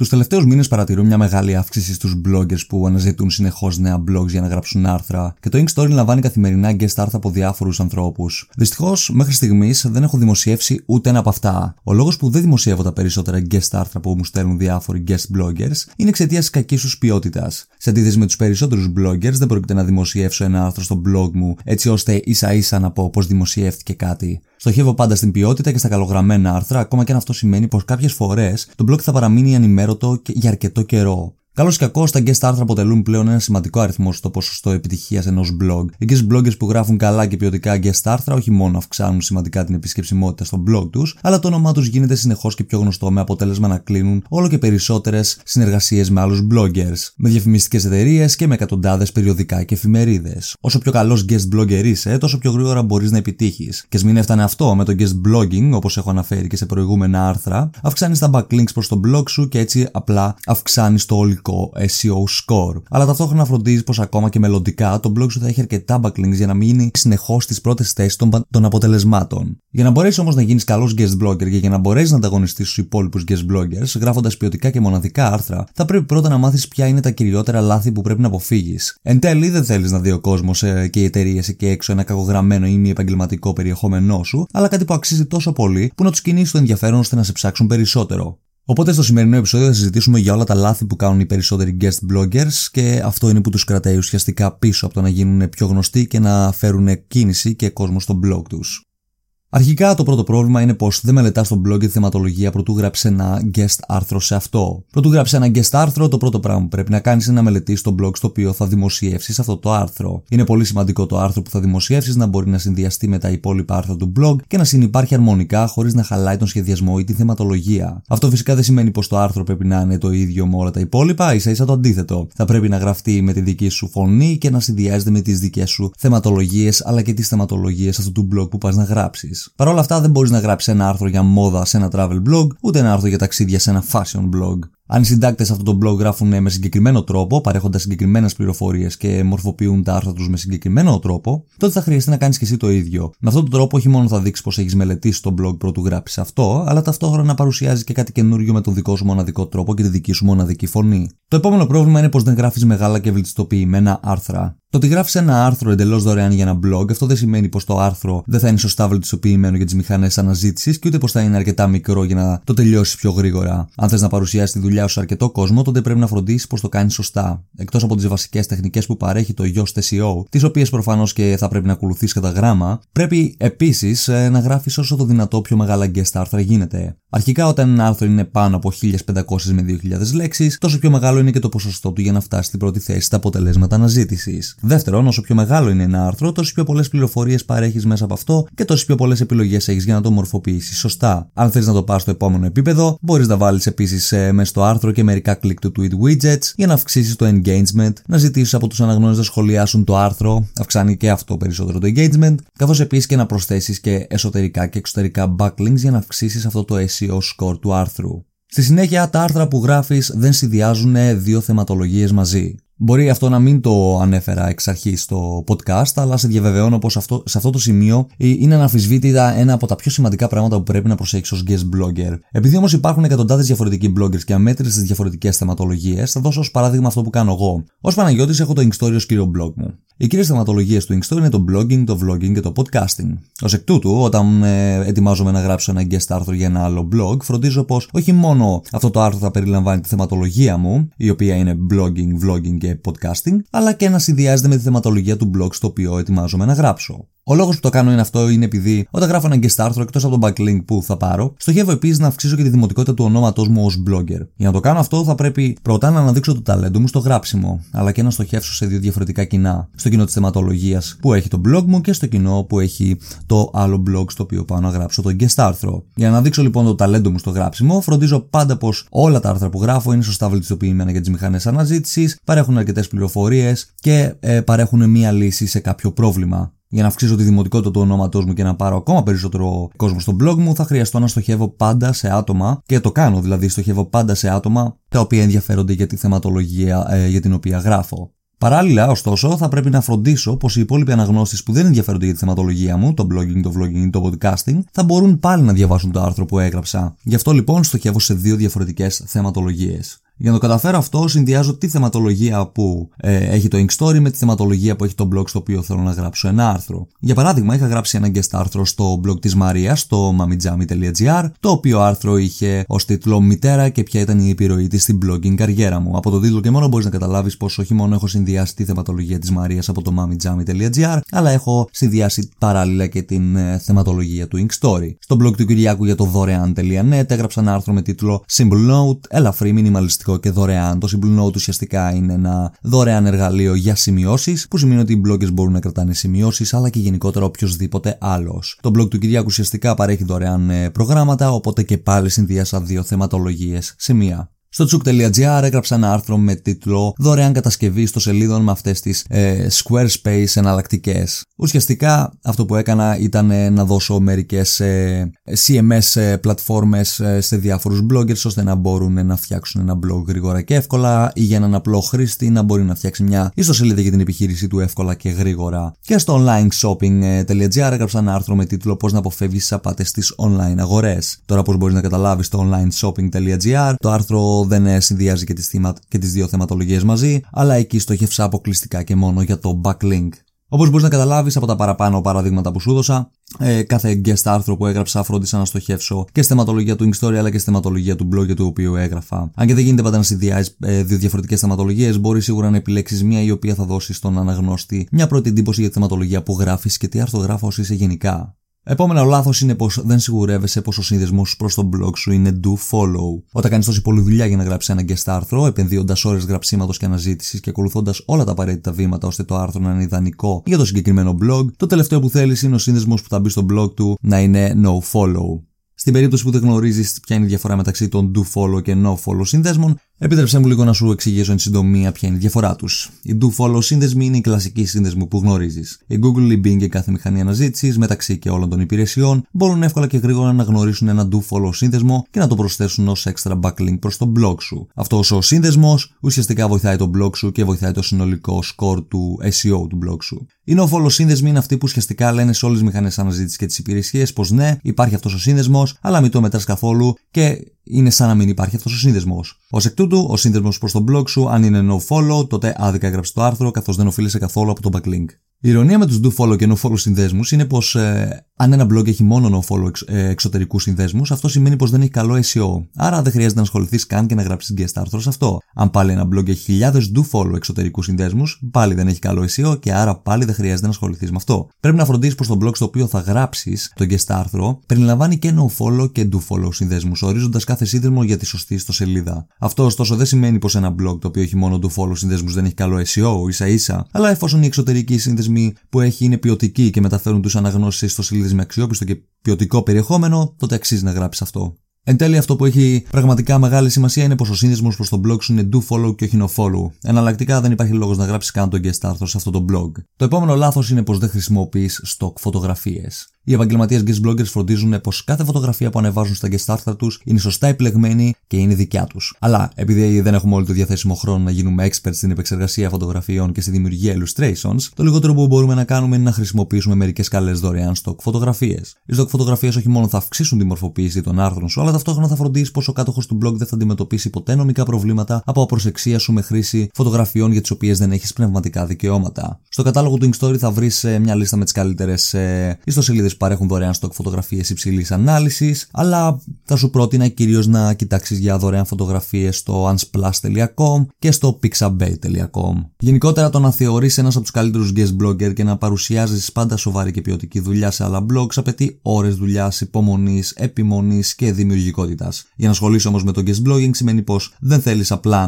Τους τελευταίους μήνες παρατηρώ μια μεγάλη αύξηση στους bloggers που αναζητούν συνεχώς νέα blogs για να γράψουν άρθρα και το Ink Story λαμβάνει καθημερινά guest άρθρα από διάφορους ανθρώπους. Δυστυχώς, μέχρι στιγμής δεν έχω δημοσιεύσει ούτε ένα από αυτά. Ο λόγος που δεν δημοσιεύω τα περισσότερα guest άρθρα που μου στέλνουν διάφοροι guest bloggers είναι εξαιτίας της κακής τους ποιότητας. Σε αντίθεση με τους περισσότερους bloggers, δεν πρόκειται να δημοσιεύσω ένα άρθρο στο blog μου έτσι ώστε ίσα ίσα να πω πως δημοσιεύτηκε κάτι. Στοχεύω πάντα στην ποιότητα και στα καλογραμμένα άρθρα, ακόμα και αν αυτό σημαίνει πως κάποιες φορές το blog θα παραμείνει ανημέρωτο και για αρκετό καιρό. Καλώς ή κακώς, τα guest άρθρα αποτελούν πλέον ένα σημαντικό αριθμό στο ποσοστό επιτυχίας ενός blog. Οι guest bloggers που γράφουν καλά και ποιοτικά guest άρθρα όχι μόνο αυξάνουν σημαντικά την επισκεψιμότητα στο blog τους, αλλά το όνομά τους γίνεται συνεχώς και πιο γνωστό με αποτέλεσμα να κλείνουν όλο και περισσότερες συνεργασίες με άλλους bloggers, με διαφημιστικές εταιρείες και με εκατοντάδες περιοδικά και εφημερίδες. Όσο πιο καλός guest blogger είσαι, τόσο πιο γρήγορα μπορείς να επιτύχεις. Και ας μην έφτανε αυτό με το guest blogging, όπως έχω αναφέρει και σε προηγούμενα άρθρα, αυξάνεις τα backlinks προς το blog σου και έτσι απλά αυξάνεις το όλικό SEO score. Αλλά ταυτόχρονα φροντίζει πως ακόμα και μελλοντικά το blog σου θα έχει αρκετά backlinks για να μείνει συνεχώς στις πρώτες θέσεις των αποτελεσμάτων. Για να μπορέσεις όμως να γίνεις καλός guest blogger και για να μπορέσεις να ανταγωνιστείς στους υπόλοιπους guest bloggers γράφοντας ποιοτικά και μοναδικά άρθρα, θα πρέπει πρώτα να μάθεις ποια είναι τα κυριότερα λάθη που πρέπει να αποφύγεις. Εν τέλει, δεν θέλεις να δει ο κόσμος και οι εταιρείες εκεί έξω ένα κακογραμμένο ή μη επαγγελματικό περιεχόμενό σου, αλλά κάτι που αξίζει τόσο πολύ που να τους κινήσει το ενδιαφέρον ώστε να σε ψάξουν περισσότερο. Οπότε στο σημερινό επεισόδιο θα συζητήσουμε για όλα τα λάθη που κάνουν οι περισσότεροι guest bloggers και αυτό είναι που τους κρατάει ουσιαστικά πίσω από το να γίνουν πιο γνωστοί και να φέρουν κίνηση και κόσμο στο blog τους. Αρχικά, το πρώτο πρόβλημα είναι πως δεν μελετάς τον blog τη θεματολογία προτού γράψεις ένα guest άρθρο σε αυτό. Προτού γράψεις ένα guest άρθρο, το πρώτο πράγμα που πρέπει να κάνεις είναι να μελετήσεις τον blog στο οποίο θα δημοσιεύσεις αυτό το άρθρο. Είναι πολύ σημαντικό το άρθρο που θα δημοσιεύσεις να μπορεί να συνδυαστεί με τα υπόλοιπα άρθρα του blog και να συνυπάρχει αρμονικά χωρίς να χαλάει τον σχεδιασμό ή τη θεματολογία. Αυτό φυσικά δεν σημαίνει πως το άρθρο πρέπει να είναι το ίδιο με όλα τα υπόλοιπα, ίσα ίσα το αντίθετο. Θα πρέπει να γραφτεί με τη δική σου φωνή και να συνδυάζεται με τις δικές σου θεματολογίες αλλά και τις θεματολογίες αυτού του blog που πας να γράψεις. Παρ' όλα αυτά, δεν μπορείς να γράψεις ένα άρθρο για μόδα σε ένα travel blog, ούτε ένα άρθρο για ταξίδια σε ένα fashion blog. Αν οι συντάκτες αυτού του blog γράφουν με συγκεκριμένο τρόπο, παρέχοντας συγκεκριμένες πληροφορίες και μορφοποιούν τα άρθρα τους με συγκεκριμένο τρόπο, τότε θα χρειαστεί να κάνεις και εσύ το ίδιο. Με αυτόν τον τρόπο, όχι μόνο θα δείξεις πως έχεις μελετήσει τον blog προτού γράψεις αυτό, αλλά ταυτόχρονα παρουσιάζεις και κάτι καινούριο με τον δικό σου μοναδικό τρόπο και τη δική σου μοναδική φωνή. Το επόμενο πρόβλημα είναι πως δεν γράφεις μεγάλα και βελτιστοποιημένα άρθρα. Το ότι γράφεις ένα άρθρο εντελώς δωρεάν για ένα blog, αυτό δεν σημαίνει πως το άρθρο δεν θα είναι σωστά βελτιστοποιημένο για τις μηχανές αναζήτησης και ούτε πως θα είναι αρκετά μικρό για να το τελειώσεις πιο γρήγορα. Αν θες να παρουσιάσεις τη δουλειά σου σε αρκετό κόσμο, τότε πρέπει να φροντίσεις πως το κάνεις σωστά. Εκτός από τις βασικές τεχνικές που παρέχει το Yoast SEO, τις οποίες προφανώς και θα πρέπει να ακολουθείς κατά γράμμα, πρέπει επίσης να γράφεις όσο το δυνατό πιο μεγάλα guest άρθρα γίνεται. Αρχικά, όταν ένα άρθρο είναι πάνω από 1500 με 2000 λέξεις, τόσο πιο μεγάλο είναι και το ποσοστό του για να φτάσει στην πρώτη θέση στα αποτελέσματα αναζήτησης. Δεύτερον, όσο πιο μεγάλο είναι ένα άρθρο, τόσο πιο πολλές πληροφορίες παρέχεις μέσα από αυτό και τόσο πιο πολλές επιλογές έχεις για να το μορφοποιήσεις σωστά. Αν θες να το πας στο επόμενο επίπεδο, μπορείς να βάλεις επίσης μέσα στο άρθρο και μερικά click to tweet widgets για να αυξήσεις το engagement, να ζητήσεις από τους αναγνώστες να σχολιάσουν το άρθρο, αυξάνει και αυτό περισσότερο το engagement, καθώς επίσης και να προσθέσεις και εσωτερικά και εξωτερικά backlinks για να αυξήσεις αυτό το SEO score του άρθρου. Στη συνέχεια, τα άρθρα που γράφεις δεν συνδυάζουν δύο θεματολογίες μαζί. Μπορεί αυτό να μην το ανέφερα εξ αρχής στο podcast, αλλά σε διαβεβαιώνω πως σε αυτό το σημείο είναι αναμφισβήτητα ένα από τα πιο σημαντικά πράγματα που πρέπει να προσέξεις ως guest blogger. Επειδή όμως υπάρχουν εκατοντάδες διαφορετικοί bloggers και αμέτρητες διαφορετικές θεματολογίες, θα δώσω ως παράδειγμα αυτό που κάνω εγώ. Ως Παναγιώτης έχω το Ink Story ως κύριο blog μου. Οι κύριες θεματολογίες του Ink Story είναι το blogging, το vlogging και το podcasting. Ως εκ τούτου, όταν ετοιμάζομαι να γράψω ένα guest άρθρο για ένα άλλο blog, φροντίζω πως όχι μόνο αυτό το άρθρο θα περιλαμβάνει τη θεματολογία μου, η οποία είναι blogging, vlogging και podcasting, αλλά και να συνδυάζεται με τη θεματολογία του blog στο οποίο ετοιμάζομαι να γράψω. Ο λόγος που το κάνω είναι αυτό είναι επειδή όταν γράφω ένα guest άρθρο εκτός από τον backlink που θα πάρω, στοχεύω επίσης να αυξήσω και τη δημοτικότητα του ονόματός μου ως blogger. Για να το κάνω αυτό, θα πρέπει πρώτα να αναδείξω το ταλέντο μου στο γράψιμο, αλλά και να στοχεύσω σε δύο διαφορετικά κοινά. Στο κοινό της θεματολογίας που έχει το blog μου και στο κοινό που έχει το άλλο blog στο οποίο πάω να γράψω το guest άρθρο. Για να αναδείξω λοιπόν το ταλέντο μου στο γράψιμο, φροντίζω πάντα πως όλα τα άρθρα που γράφω είναι σωστά βελτιστοποιημένα για τις μηχανές αναζήτησης, παρέχουν αρκετές πληροφορίες και παρέχουν μία λύση σε κάποιο πρόβλημα. Για να αυξήσω τη δημοτικότητα του ονόματός μου και να πάρω ακόμα περισσότερο κόσμο στο blog μου, θα χρειαστώ να στοχεύω πάντα σε άτομα, και το κάνω δηλαδή, στοχεύω πάντα σε άτομα τα οποία ενδιαφέρονται για τη θεματολογία για την οποία γράφω. Παράλληλα, ωστόσο, θα πρέπει να φροντίσω πως οι υπόλοιποι αναγνώστες που δεν ενδιαφέρονται για τη θεματολογία μου, το blogging, το vlogging ή το podcasting, θα μπορούν πάλι να διαβάσουν το άρθρο που έγραψα. Γι' αυτό λοιπόν στοχεύω σε δύο διαφορετικές θεματολογίες. Για να το καταφέρω αυτό, συνδυάζω τη θεματολογία που έχει το Ink Story με τη θεματολογία που έχει το blog στο οποίο θέλω να γράψω ένα άρθρο. Για παράδειγμα, είχα γράψει ένα guest άρθρο στο blog της Μαρίας, στο mamijami.gr, το οποίο άρθρο είχε ως τίτλο «Μητέρα και ποια ήταν η επιρροή της στην blogging καριέρα μου». Από το τίτλο και μόνο μπορείς να καταλάβεις πως όχι μόνο έχω συνδυάσει τη θεματολογία της Μαρίας από το mamijami.gr, αλλά έχω συνδυάσει παράλληλα και την θεματολογία του Ink Story. Στο blog του Κυριάκου για το δωρεάν.net έγραψα ένα άρθρο με τίτλο Simple note, ελαφρύ, μινιμαλιστικό και δωρεάν. Το Simple note ουσιαστικά είναι ένα δωρεάν εργαλείο για σημειώσεις, που σημαίνει ότι οι bloggers μπορούν να κρατάνε σημειώσεις, αλλά και γενικότερα οποιοδήποτε άλλος. Το blog του Κυριάκου ουσιαστικά παρέχει δωρεάν προγράμματα, οπότε και πάλι συνδυάσα δύο θεματολογίες σε μία. Στο chuk.gr έγραψα ένα άρθρο με τίτλο «Δωρεάν κατασκευή στο σελίδων με αυτές τις Squarespace εναλλακτικές». Ουσιαστικά αυτό που έκανα ήταν να δώσω μερικές CMS πλατφόρμες σε διάφορους bloggers ώστε να μπορούν να φτιάξουν ένα blog γρήγορα και εύκολα ή για έναν απλό χρήστη να μπορεί να φτιάξει μια ιστοσελίδα για την επιχείρησή του εύκολα και γρήγορα. Και στο Onlineshopping.gr έγραψα ένα άρθρο με τίτλο «Πώς να αποφεύγεις απάτες στις online αγορές». Τώρα πώς μπορείς να καταλάβεις το Onlineshopping.gr, το άρθρο δεν συνδυάζει και τις δύο θεματολογίες μαζί, αλλά εκεί στοχεύσα αποκλειστικά και μόνο για το backlink. Όπως μπορείς να καταλάβεις από τα παραπάνω παραδείγματα που σου έδωσα, κάθε guest άρθρο που έγραψα φρόντισα να στοχεύσω και στη θεματολογία του Ink Story αλλά και στη θεματολογία του blog για το οποίο έγραφα. Αν και δεν γίνεται πάντα να συνδυάζεις δύο διαφορετικές θεματολογίες, μπορείς σίγουρα να επιλέξεις μία η οποία θα δώσει στον αναγνώστη μια πρώτη εντύπωση για τη θεματολογία που γράφεις και τι αρθρογράφος είσαι γενικά. Επόμενα, ο λάθος είναι πως δεν σιγουρεύεσαι πως ο σύνδεσμός προς τον blog σου είναι DoFollow. Όταν κάνεις τόση πολλή δουλειά για να γράψεις ένα guest άρθρο, επενδύοντας ώρες γραψίματος και αναζήτησης και ακολουθώντας όλα τα απαραίτητα βήματα ώστε το άρθρο να είναι ιδανικό για το συγκεκριμένο blog, το τελευταίο που θέλεις είναι ο σύνδεσμος που θα μπει στο blog του να είναι NoFollow. Στην περίπτωση που δεν γνωρίζεις ποια είναι η διαφορά μεταξύ των DoFollow και NoFollow συνδέσμων, επίτρεψέ μου λίγο να σου εξηγήσω εν συντομία ποια είναι η διαφορά τους. Οι DoFollow σύνδεσμοι είναι οι κλασικοί σύνδεσμοι που γνωρίζεις. Η Google, η Bing και κάθε μηχανή αναζήτησης, μεταξύ και όλων των υπηρεσιών, μπορούν εύκολα και γρήγορα να γνωρίσουν ένα DoFollow σύνδεσμο και να το προσθέσουν ως extra backlink προς το blog σου. Αυτός ο σύνδεσμος ουσιαστικά βοηθάει το blog σου και βοηθάει το συνολικό score του SEO του blog σου. Οι NoFollow σύνδεσμοι είναι αυτοί που ουσιαστικά λένε σε όλες τις μηχανές αναζήτησης και τις υπηρεσίες πως ναι, υπάρχει αυτός ο σύνδεσμος, αλλά μην το μετράς καθόλου και είναι σαν να μην υπάρχει αυτός ο σύνδεσμος. Ως εκ τούτου, ο σύνδεσμος προς τον blog σου, αν είναι NoFollow, τότε άδικα έγραψε το άρθρο, καθώς δεν οφείλεσαι καθόλου από το backlink. Η ειρωνία με τους DoFollow και NoFollow συνδέσμους είναι πως αν ένα blog έχει μόνο NoFollow εξωτερικούς συνδέσμους, αυτό σημαίνει πως δεν έχει καλό SEO. Άρα δεν χρειάζεται να ασχοληθείς καν και να γράψεις guest άρθρο σε αυτό. Αν πάλι ένα blog έχει χιλιάδες DoFollow εξωτερικούς συνδέσμους, πάλι δεν έχει καλό SEO και άρα πάλι δεν χρειάζεται να ασχοληθείς με αυτό. Πρέπει να φροντίσεις πως το blog στο οποίο θα γράψεις το guest άρθρο περιλαμβάνει και NoFollow και DoFollow συνδέσμους, ορίζοντας κάθε σύνδεσμο για τη σωστή ιστοσελίδα. Αυτό ωστόσο δεν σημαίνει πως ένα blog το οποίο έχει μόνο DoFollow συνδέσμους δεν έχει καλό SEO, ίσα-ίσα, αλλά εφόσον οι εξωτερικοί σύνδεσμοι που έχει είναι ποιοτικοί και μεταφέρουν τους αναγνώστες σε ιστοσελίδες με αξιόπιστο και ποιοτικό περιεχόμενο, τότε αξίζει να γράψεις αυτό. Εν τέλει, αυτό που έχει πραγματικά μεγάλη σημασία είναι πως ο σύνδεσμος προς το blog σου είναι DoFollow και όχι NoFollow. Εναλλακτικά, δεν υπάρχει λόγος να γράψεις καν το guest άρθρο σε αυτό το blog. Το επόμενο λάθος είναι πως δεν χρησιμοποιείς stock φωτογραφίες. Οι επαγγελματίες guest bloggers φροντίζουν πως κάθε φωτογραφία που ανεβάζουν στα guest άρθρα τους είναι σωστά επιλεγμένη και είναι δικιά τους. Αλλά επειδή δεν έχουμε όλο το διαθέσιμο χρόνο να γίνουμε experts στην επεξεργασία φωτογραφιών και στη δημιουργία illustrations, το λιγότερο που μπορούμε να κάνουμε είναι να χρησιμοποιήσουμε μερικές καλές δωρεάν stock φωτογραφίες. Οι stock φωτογραφίες όχι μόνο θα αυξήσουν τη μορφοποίηση των άρθρων σου, αλλά ταυτόχρονα θα φροντίσεις πως ο κάτοχος του blog δεν θα αντιμετωπίσει ποτέ νομικά προβλήματα από απροσεξία σου με χρήση φωτογραφιών για τις οποίες δεν έχεις πνευματικά δικαιώματα. Στο κατάλογο του Ink Story θα βρεις μια λίστα με τις καλύτερες ιστοσελίδες που παρέχουν δωρεάν stock φωτογραφίες υψηλής ανάλυσης, αλλά θα σου πρότεινα κυρίως να κοιτάξεις για δωρεάν φωτογραφίες στο unsplash.com και στο pixabay.com. Γενικότερα, το να θεωρείς ένας από τους καλύτερους guest blogger και να παρουσιάζεις πάντα σοβαρή και ποιοτική δουλειά σε άλλα blogs απαιτεί ώρες δουλειάς, υπομονής, επιμονής και δημιουργικότητας. Για να ασχολείσαι όμως με το guest blogging σημαίνει πως δεν θέλεις απλά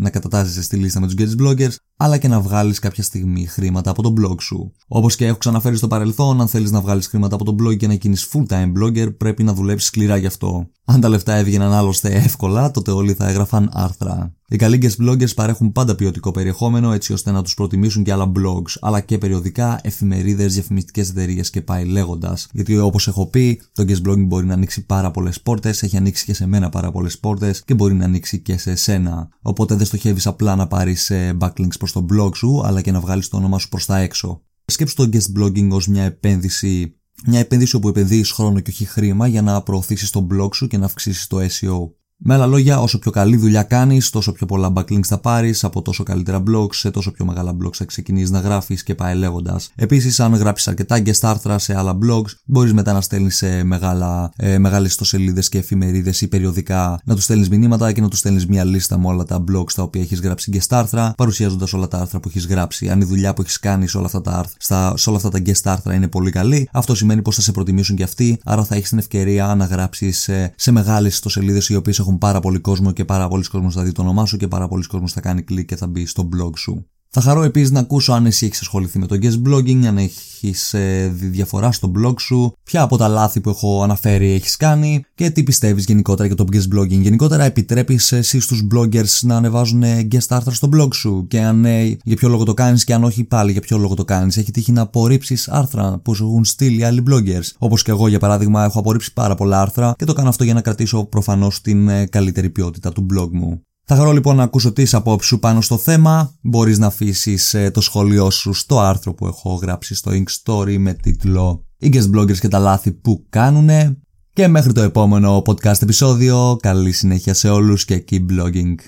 να κατατάσσεσαι στη λίστα με τους guest bloggers, αλλά και να βγάλεις κάποια στιγμή χρήματα από το blog σου. Όπως και έχω ξαναφέρει στο παρελθόν, αν θέλεις να βγάλεις χρήματα από το blog και να γίνεις full-time blogger, πρέπει να δουλέψεις σκληρά γι' αυτό. Αν τα λεφτά έβγαιναν άλλωστε εύκολα, τότε όλοι θα έγραφαν άρθρα. Οι καλύτεροι bloggers παρέχουν πάντα ποιοτικό περιεχόμενο, έτσι ώστε να τους προτιμήσουν και άλλα blogs, αλλά και περιοδικά, εφημερίδες, διαφημιστικές εταιρείες και πάει λέγοντας. Γιατί όπως έχω πει, το guest blogging μπορεί να ανοίξει πάρα πολλές πόρτες, έχει ανοίξει και σε μένα πάρα πολλές πόρτες και μπορεί να ανοίξει και σε εσένα. Οπότε δεν στοχεύεις απλά να πάρεις backlinks προς το blog σου, αλλά και να βγάλεις το όνομα σου προς τα έξω. Σκέψου το guest blogging ως μια επένδυση. Μια επένδυση όπου επενδύεις χρόνο και όχι χρήμα για να προωθήσεις το blog σου και να αυξήσεις το SEO. Με άλλα λόγια, όσο πιο καλή δουλειά κάνεις, τόσο πιο πολλά backlinks θα πάρεις, από τόσο καλύτερα blogs σε τόσο πιο μεγάλα blogs θα ξεκινήσεις να γράφεις και πάει λέγοντας. Επίσης, αν γράψεις αρκετά guest άρθρα σε άλλα blogs, μπορείς μετά να στέλνεις σε μεγάλες ιστοσελίδες και εφημερίδες ή περιοδικά, να τους στέλνεις μηνύματα και να τους στέλνεις μια λίστα με όλα τα blogs τα οποία έχεις γράψει guest άρθρα, παρουσιάζοντας όλα τα άρθρα που έχεις γράψει. Αν η δουλειά που έχεις κάνει σε όλα αυτά τα άρθρα, σε όλα αυτά τα guest άρθρα είναι πολύ καλή, αυτό σημαίνει πως θα σε προτιμήσουν και αυτοί, άρα θα έχεις την ευκαιρία να γράψεις σε μεγάλες ιστοσελίδες οι οποίες έχουν πάρα πολύ κόσμο και πάρα πολλοί κόσμος θα δει το όνομά σου και πάρα πολλοί κόσμος θα κάνει κλικ και θα μπει στο blog σου. Θα χαρώ επίσης να ακούσω αν εσύ έχεις ασχοληθεί με το guest blogging, αν έχεις δει διαφορά στο blog σου, ποια από τα λάθη που έχω αναφέρει έχεις κάνει και τι πιστεύεις γενικότερα για το guest blogging. Γενικότερα, επιτρέπεις εσύ στους bloggers να ανεβάζουν guest άρθρα στο blog σου και αν για ποιο λόγο το κάνεις και αν όχι πάλι για ποιο λόγο το κάνεις. Έχει τύχει να απορρίψεις άρθρα που σου έχουν στείλει άλλοι bloggers. Όπως και εγώ για παράδειγμα, έχω απορρίψει πάρα πολλά άρθρα και το κάνω αυτό για να κρατήσω προφανώς την καλύτερη ποιότητα του blog μου. Θα χαρώ λοιπόν να ακούσω τις απόψεις σου πάνω στο θέμα. Μπορείς να αφήσεις το σχόλιο σου στο άρθρο που έχω γράψει στο Ink Story με τίτλο «Οι guest bloggers και τα λάθη που κάνουνε». Και μέχρι το επόμενο podcast επεισόδιο, καλή συνέχεια σε όλους και keep blogging.